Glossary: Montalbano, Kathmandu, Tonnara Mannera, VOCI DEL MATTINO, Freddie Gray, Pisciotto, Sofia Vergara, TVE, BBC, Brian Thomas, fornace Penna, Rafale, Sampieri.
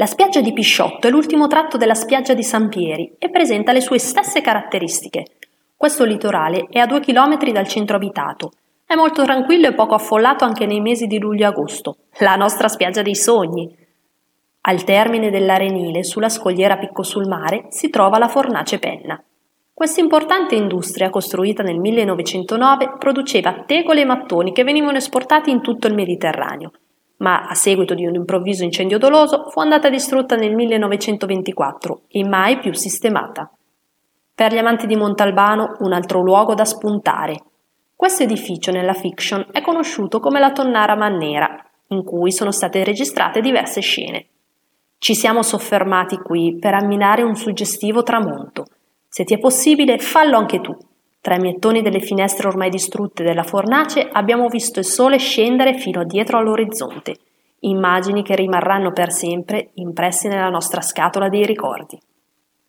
La spiaggia di Pisciotto è l'ultimo tratto della spiaggia di Sampieri e presenta le sue stesse caratteristiche. Questo litorale è a 2 km dal centro abitato. È molto tranquillo e poco affollato anche nei mesi di luglio e agosto. La nostra spiaggia dei sogni. Al termine dell'arenile, sulla scogliera Picco sul Mare, si trova la fornace Penna. Questa importante industria, costruita nel 1909, produceva tegole e mattoni che venivano esportati in tutto il Mediterraneo. Ma a seguito di un improvviso incendio doloso fu andata distrutta nel 1924 e mai più sistemata. Per gli amanti di Montalbano un altro luogo da spuntare. Questo edificio nella fiction è conosciuto come la Tonnara Mannera, in cui sono state registrate diverse scene. Ci siamo soffermati qui per ammirare un suggestivo tramonto. Se ti è possibile, fallo anche tu. Tra i miettoni delle finestre ormai distrutte della fornace abbiamo visto il sole scendere fino a dietro all'orizzonte, immagini che rimarranno per sempre impresse nella nostra scatola dei ricordi.